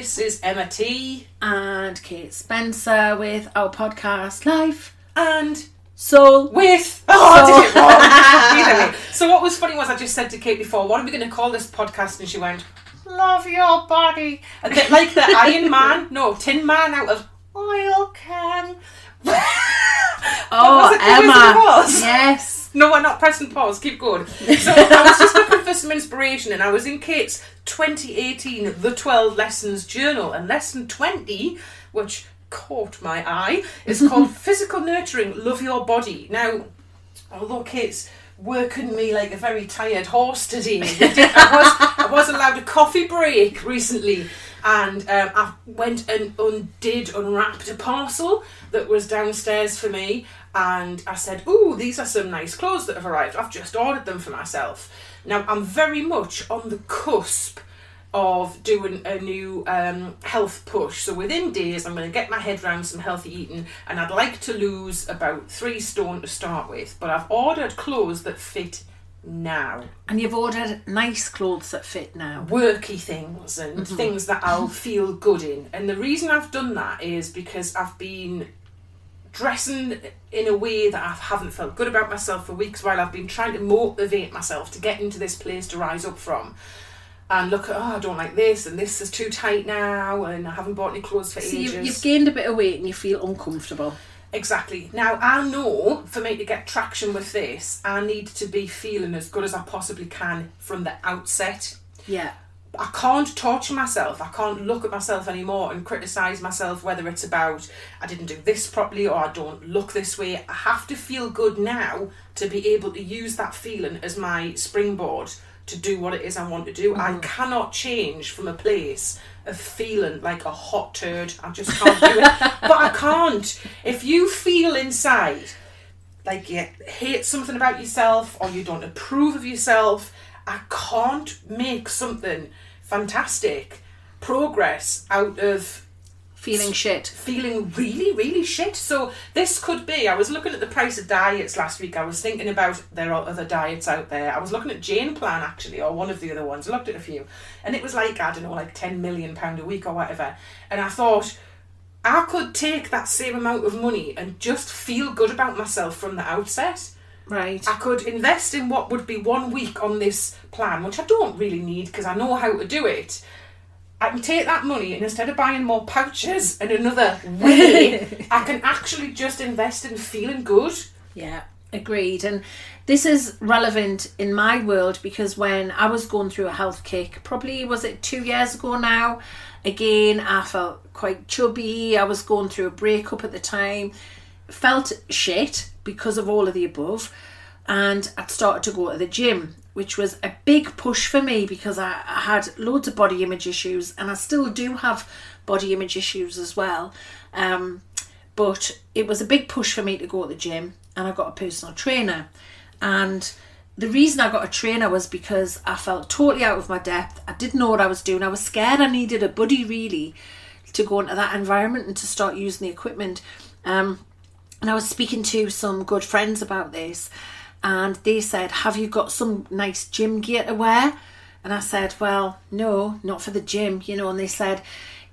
This is Emma T. And Kate Spencer with our podcast, Life and Soul. I did it wrong. Either way. So what was funny was I just said to Kate before, what are we going to call this podcast? And she went, love your body. A bit like the Tin Man out of Oil Can. Emma. Yes. No, I'm not pressing pause. Keep going. So I was just looking for some inspiration, and I was in Kate's 2018 The 12 Lessons Journal, and lesson 20, which caught my eye, is called Physical Nurturing, Love Your Body. Now, although Kate's working me like a very tired horse today, I was allowed a coffee break recently, and I went and unwrapped a parcel that was downstairs for me. And I said, ooh, these are some nice clothes that have arrived. I've just ordered them for myself. Now, I'm very much on the cusp of doing a new health push. So within days, I'm going to get my head round some healthy eating. And I'd like to lose about 3 stone to start with. But I've ordered clothes that fit now. And you've ordered nice clothes that fit now. Worky things and things that I'll feel good in. And the reason I've done that is because I've been dressing in a way that I haven't felt good about myself for weeks, while I've been trying to motivate myself to get into this place to rise up from. And look at, I don't like this, and this is too tight now, and I haven't bought any clothes for ages. So you've gained a bit of weight and you feel uncomfortable. Exactly. Now, I know for me to get traction with this, I need to be feeling as good as I possibly can from the outset. Yeah. I can't torture myself. I can't look at myself anymore and criticise myself, whether it's about I didn't do this properly or I don't look this way. I have to feel good now to be able to use that feeling as my springboard to do what it is I want to do. I cannot change from a place of feeling like a hot turd. I just can't do it. But I can't. If you feel inside like you hate something about yourself or you don't approve of yourself, I can't make something fantastic, progress out of feeling shit. Feeling really, really shit. So this could be, I was looking at the price of diets last week. I was thinking about there are other diets out there. I was looking at Jane Plan actually, or one of the other ones. I looked at a few and it was like, I don't know, like £10 million a week or whatever. And I thought, I could take that same amount of money and just feel good about myself from the outset. Right. I could invest in what would be 1 week on this plan, which I don't really need because I know how to do it. I can take that money and instead of buying more pouches and another wig, I can actually just invest in feeling good. Yeah, agreed. And this is relevant in my world because when I was going through a health kick, probably was it 2 years ago now, again, I felt quite chubby. I was going through a breakup at the time, felt shit because of all of the above, and I'd started to go to the gym, which was a big push for me because I had loads of body image issues, and I still do have body image issues as well, but it was a big push for me to go to the gym, and I got a personal trainer. And the reason I got a trainer was because I felt totally out of my depth. I didn't know what I was doing. I was scared. I needed a buddy really to go into that environment and to start using the equipment. And I was speaking to some good friends about this, and they said, have you got some nice gym gear to wear? And I said, well, no, not for the gym, you know. And they said,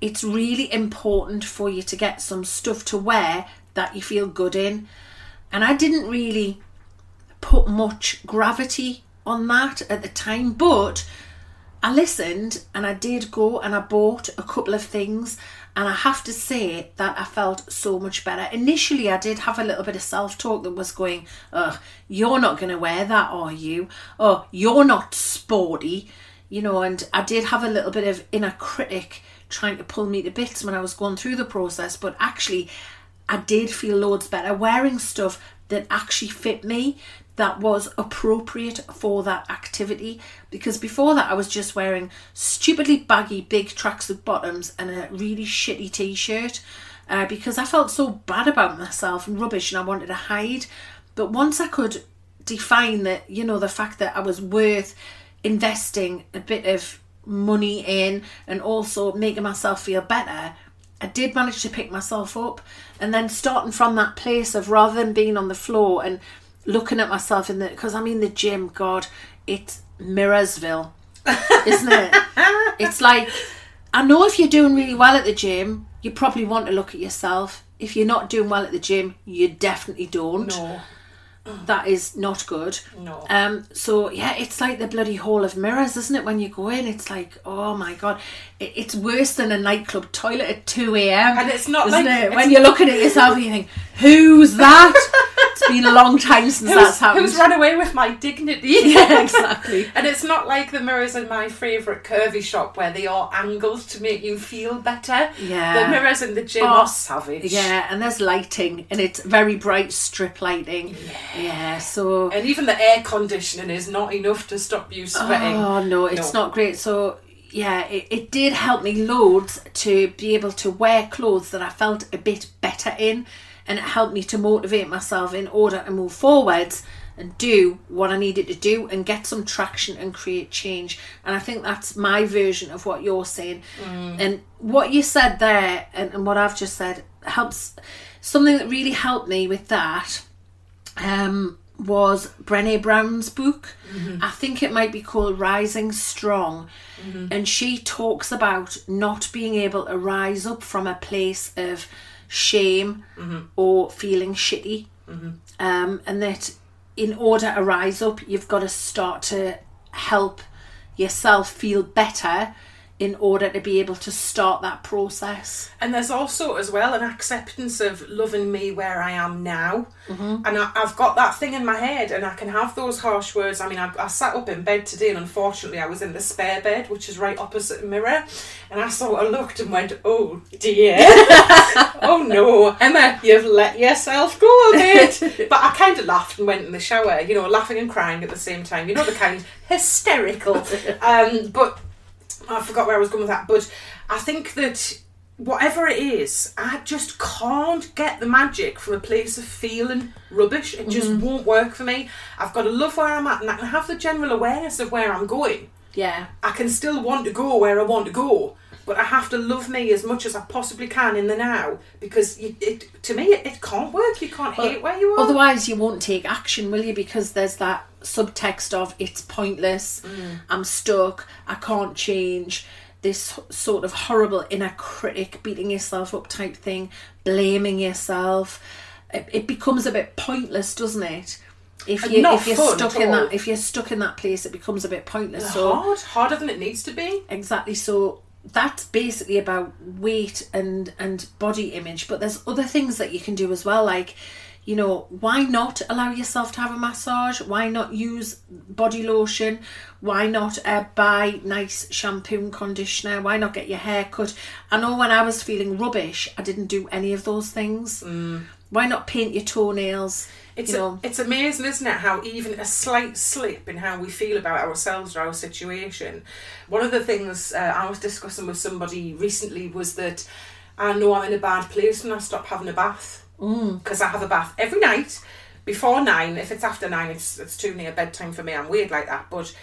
it's really important for you to get some stuff to wear that you feel good in. And I didn't really put much gravity on that at the time, but I listened and I did go and I bought a couple of things. And I have to say that I felt so much better. Initially, I did have a little bit of self-talk that was going, oh, you're not going to wear that, are you? Oh, you're not sporty, you know. And I did have a little bit of inner critic trying to pull me to bits when I was going through the process. But actually, I did feel loads better wearing stuff that actually fit me, that was appropriate for that activity, because before that I was just wearing stupidly baggy big tracksuit bottoms and a really shitty t-shirt because I felt so bad about myself and rubbish, and I wanted to hide. But once I could define that, you know, the fact that I was worth investing a bit of money in and also making myself feel better, I did manage to pick myself up. And then starting from that place of, rather than being on the floor and looking at myself in the, because I mean the gym, God, it's Mirrorsville, isn't it? It's like, I know if you're doing really well at the gym, you probably want to look at yourself. If you're not doing well at the gym, you definitely don't. No. That is not good. No. So, yeah, it's like the bloody hall of mirrors, isn't it? When you go in, it's like, oh, my God. It's worse than a nightclub toilet at 2 a.m. And it's not like... It? When you're looking at yourself and you think, who's that? It's been a long time since that's happened. Who's run away with my dignity? Yeah, exactly. And it's not like the mirrors in my favourite curvy shop where they are angled to make you feel better. Yeah. The mirrors in the gym are savage. Yeah, and there's lighting, and it's very bright strip lighting. Yeah, so... And even the air conditioning is not enough to stop you sweating. Oh, no, it's not great. So, yeah, it did help me loads to be able to wear clothes that I felt a bit better in. And it helped me to motivate myself in order to move forwards and do what I needed to do and get some traction and create change. And I think that's my version of what you're saying. Mm. And what you said there and what I've just said helps. Something that really helped me with that was Brené Brown's book. Mm-hmm. I think it might be called Rising Strong. Mm-hmm. And she talks about not being able to rise up from a place of shame mm-hmm. or feeling shitty mm-hmm. And that in order to rise up you've got to start to help yourself feel better in order to be able to start that process. And there's also as well an acceptance of loving me where I am now mm-hmm. and I've got that thing in my head and I can have those harsh words. I mean I sat up in bed today and unfortunately I was in the spare bed which is right opposite the mirror and I sort of looked and went, oh dear. Oh no, Emma, you've let yourself go a bit. But I kind of laughed and went in the shower, you know, laughing and crying at the same time, you know, the kind hysterical but I forgot where I was going with that, but I think that whatever it is, I just can't get the magic from a place of feeling rubbish. It just mm-hmm. won't work for me. I've got to love where I'm at and I can have the general awareness of where I'm going. Yeah. I can still want to go where I want to go, but I have to love me as much as I possibly can in the now because to me, it can't work. You can't hate where you are. Otherwise you won't take action, will you? Because there's that subtext of it's pointless, I'm stuck, I can't change, this sort of horrible inner critic, beating yourself up type thing, blaming yourself. It becomes a bit pointless, doesn't it? If you're stuck in that place, it becomes a bit pointless. It's harder than it needs to be. Exactly. So that's basically about weight and body image, but there's other things that you can do as well, like, you know, why not allow yourself to have a massage? Why not use body lotion? Why not buy nice shampoo and conditioner? Why not get your hair cut? I know when I was feeling rubbish, I didn't do any of those things. Mm. Why not paint your toenails? It's amazing, isn't it, how even a slight slip in how we feel about ourselves or our situation. One of the things I was discussing with somebody recently was that I know I'm in a bad place when I stop having a bath. Because I have a bath every night before 9. If it's after 9, it's too near bedtime for me. I'm weird like that. But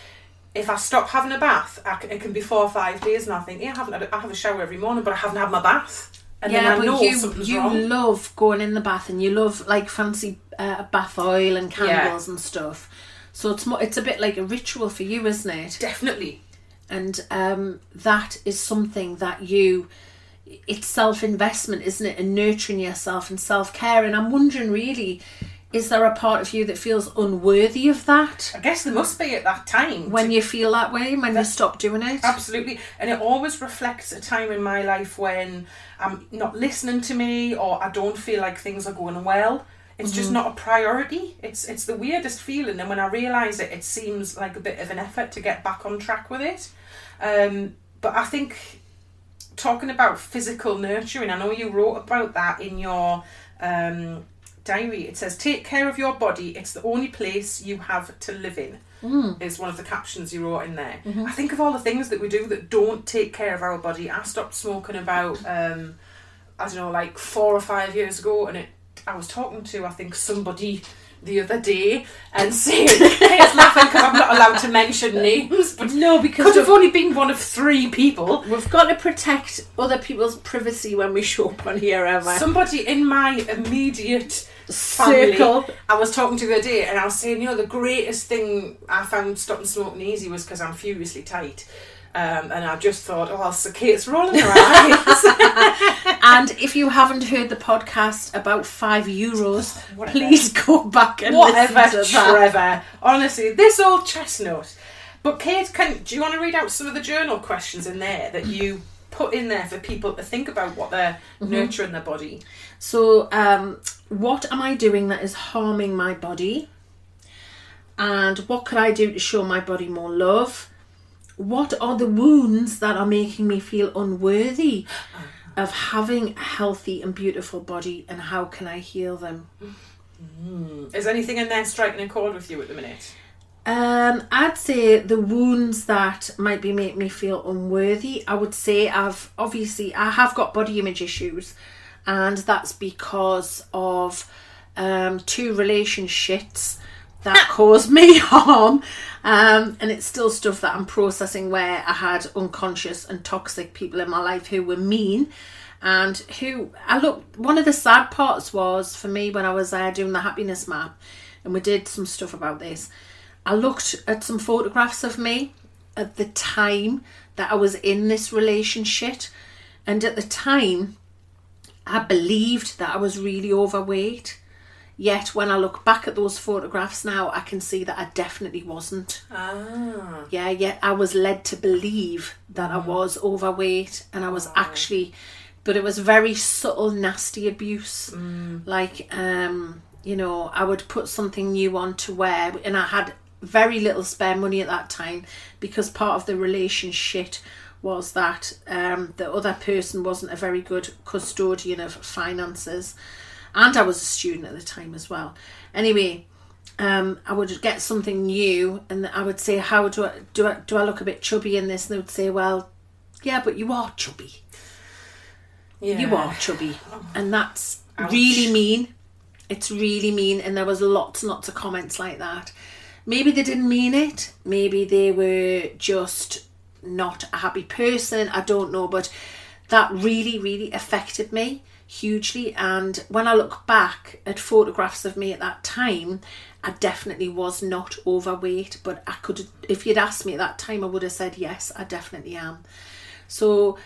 if I stop having a bath, it can be 4 or 5 days, and I think, yeah, I have a shower every morning, but I haven't had my bath. And yeah, then I know something's wrong. You love going in the bath, and you love like fancy bath oil and candles and stuff. So it's a bit like a ritual for you, isn't it? Definitely. And that is something that you. It's self-investment, isn't it? And nurturing yourself and self-care. And I'm wondering, really, is there a part of you that feels unworthy of that? I guess there must be at that time. When you feel that way, when you stop doing it. Absolutely. And it always reflects a time in my life when I'm not listening to me or I don't feel like things are going well. It's just not a priority. It's the weirdest feeling. And when I realise it, it seems like a bit of an effort to get back on track with it. But I think... Talking about physical nurturing, I know you wrote about that in your diary. It says, take care of your body. It's the only place you have to live in, is one of the captions you wrote in there. Mm-hmm. I think of all the things that we do that don't take care of our body. I stopped smoking about, I don't know, like 4 or 5 years ago. And I was talking to, I think, somebody the other day and saying, he's laughing because I'm not allowed to mention names, but no, because could have only been one of 3 people. We've got to protect other people's privacy when we show up on here, Emma. Somebody in my immediate circle family, I was talking to the other day, and I was saying, you know, the greatest thing I found stopping smoking easy was because I'm furiously tight. And I just thought, oh, Saki, it's rolling her eyes. And if you haven't heard the podcast about €5, whatever, please go back and listen to that. Trevor. Honestly, this old chestnut. But Kate, do you want to read out some of the journal questions in there that you put in there for people to think about what they're nurturing their body? So, what am I doing that is harming my body? And what could I do to show my body more love? What are the wounds that are making me feel unworthy of having a healthy and beautiful body, and how can I heal them? Is anything in there striking a chord with you at the minute? I'd say the wounds that might be making me feel unworthy, I would say I have got body image issues, and that's because of 2 relationships that caused me harm, and it's still stuff that I'm processing, where I had unconscious and toxic people in my life who were mean, and one of the sad parts was, for me, when I was there doing the happiness map, and we did some stuff about this, I looked at some photographs of me at the time that I was in this relationship. And at the time, I believed that I was really overweight. Yet when I look back at those photographs now, I can see that I definitely wasn't. Ah. Yeah, yet I was led to believe that I was overweight. And I was actually... But it was very subtle, nasty abuse. Like, you know, I would put something new on to wear. And I had very little spare money at that time, because part of the relationship was that the other person wasn't a very good custodian of finances, and I was a student at the time as well. Anyway, I would get something new, and I would say, "How do I look a bit chubby in this?" And they would say, "Well, yeah, but you are chubby. Yeah. You are chubby," and that's really mean. It's really mean, and there was lots and lots of comments like that. Maybe they didn't mean it. Maybe they were just not a happy person. I don't know. But that really, really affected me hugely. And when I look back at photographs of me at that time, I definitely was not overweight. But I could, if you'd asked me at that time, I would have said, yes, I definitely am. So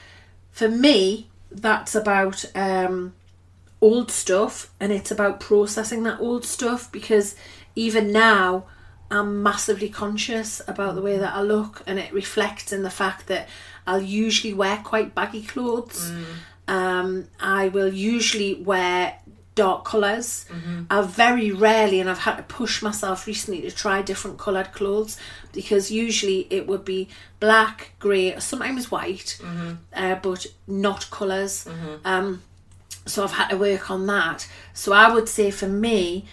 for me, that's about old stuff. And it's about processing that old stuff, because even now, I'm massively conscious about the way that I look, and it reflects in the fact that I'll usually wear quite baggy clothes. I will usually wear dark colours. I very rarely, and I've had to push myself recently to try different coloured clothes, because usually it would be black, grey, or sometimes white, but not colours. So I've had to work on that. So I would say for me,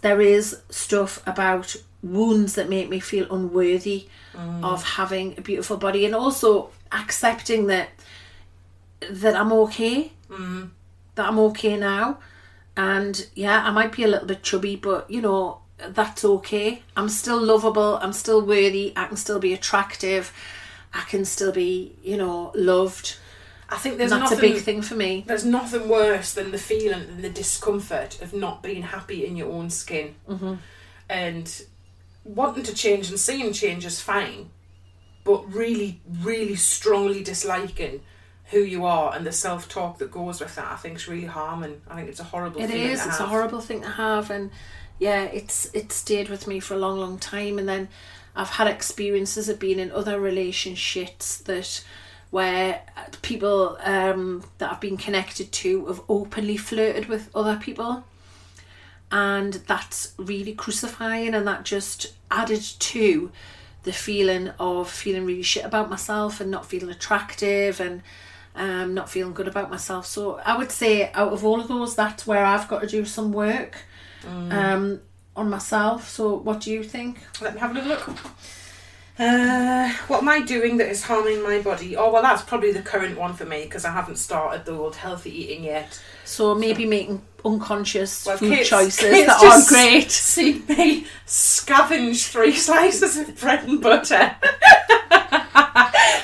there is stuff about wounds that make me feel unworthy of having a beautiful body, and also accepting that I'm okay, that I'm okay now. And yeah, I might be a little bit chubby, but you know, that's okay. I'm still lovable, I'm still worthy, I can still be attractive, I can still be, you know, loved. I think that's a big thing for me. There's nothing worse than the feeling and the discomfort of not being happy in your own skin. And wanting to change and seeing change is fine, but really, really strongly disliking who you are and the self-talk that goes with that, I think is really harming. I think it's a horrible thing to have. It is, it's a horrible thing to have. And yeah, it's stayed with me for a long, long time. And then I've had experiences of being in other relationships where people that I've been connected to have openly flirted with other people, and that's really crucifying, and that just added to the feeling of feeling really shit about myself and not feeling attractive and not feeling good about myself. So I would say out of all of those, that's where I've got to do some work on myself. So what do you think? Let me have a look. What am I doing that is harming my body? Oh, well, that's probably the current one for me, because I haven't started the old healthy eating yet. So maybe making unconscious food choices that aren't great. See me scavenge 3 slices of bread and butter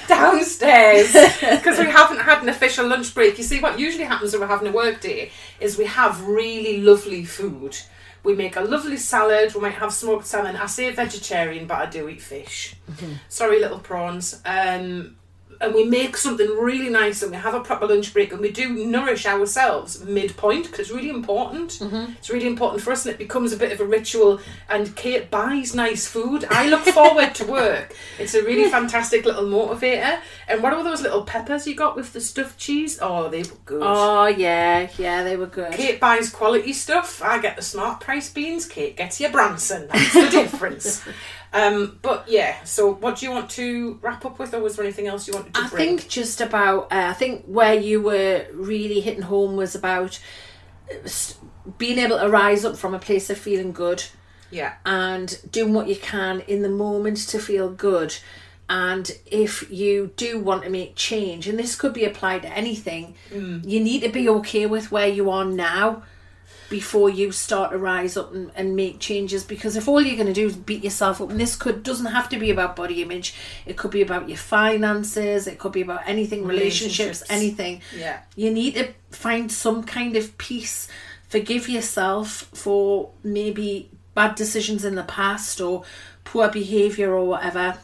downstairs, because we haven't had an official lunch break. You see, what usually happens when we're having a work day is we have really lovely food. We make a lovely salad. We might have smoked salmon. I say vegetarian, but I do eat fish. Mm-hmm. Sorry, little prawns. And we make something really nice, and we have a proper lunch break, and we do nourish ourselves midpoint, because it's really important. Mm-hmm. It's really important for us, and it becomes a bit of a ritual, and Kate buys nice food. I look forward to work. It's a really fantastic little motivator. And what are those little peppers you got with the stuffed cheese? Oh, they were good. Oh, yeah, they were good. Kate buys quality stuff. I get the smart price beans. Kate gets your Branson. That's the difference. But yeah, so what do you want to wrap up with, or was there anything else you wanted to bring? I think just about, I think where you were really hitting home was about being able to rise up from a place of feeling good. Yeah. And doing what you can in the moment to feel good. And if you do want to make change, and this could be applied to anything, you need to be okay with where you are now before you start to rise up and make changes. Because if all you're going to do is beat yourself up, and this doesn't have to be about body image, it could be about your finances, it could be about anything, relationships, anything. Yeah. You need to find some kind of peace. Forgive yourself for maybe bad decisions in the past or poor behaviour or whatever.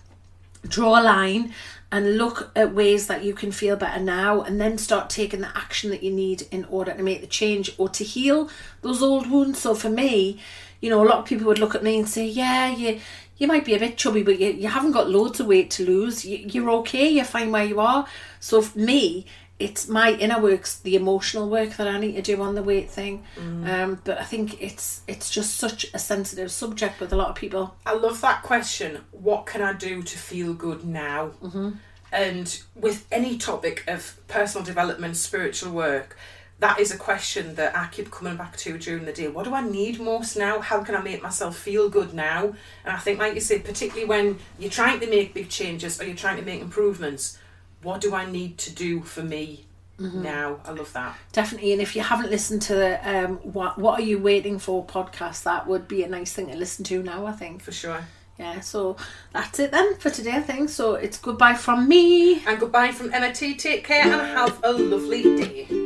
Draw a line and look at ways that you can feel better now, and then start taking the action that you need in order to make the change or to heal those old wounds. So for me, you know, a lot of people would look at me and say, yeah, you might be a bit chubby, but you haven't got loads of weight to lose. You're okay, you're fine where you are. So for me, it's my inner works, the emotional work that I need to do on the weight thing. But I think it's just such a sensitive subject with a lot of people. I love that question, what can I do to feel good now? Mm-hmm. And with any topic of personal development, spiritual work, that is a question that I keep coming back to during the day. What do I need most now? How can I make myself feel good now? And I think, like you said, particularly when you're trying to make big changes or you're trying to make improvements, what do I need to do for me now? I love that. Definitely. And if you haven't listened to the What Are You Waiting For podcast, that would be a nice thing to listen to now, I think. For sure. Yeah, so that's it then for today, I think. So it's goodbye from me. And goodbye from Emma T. Take care and have a lovely day.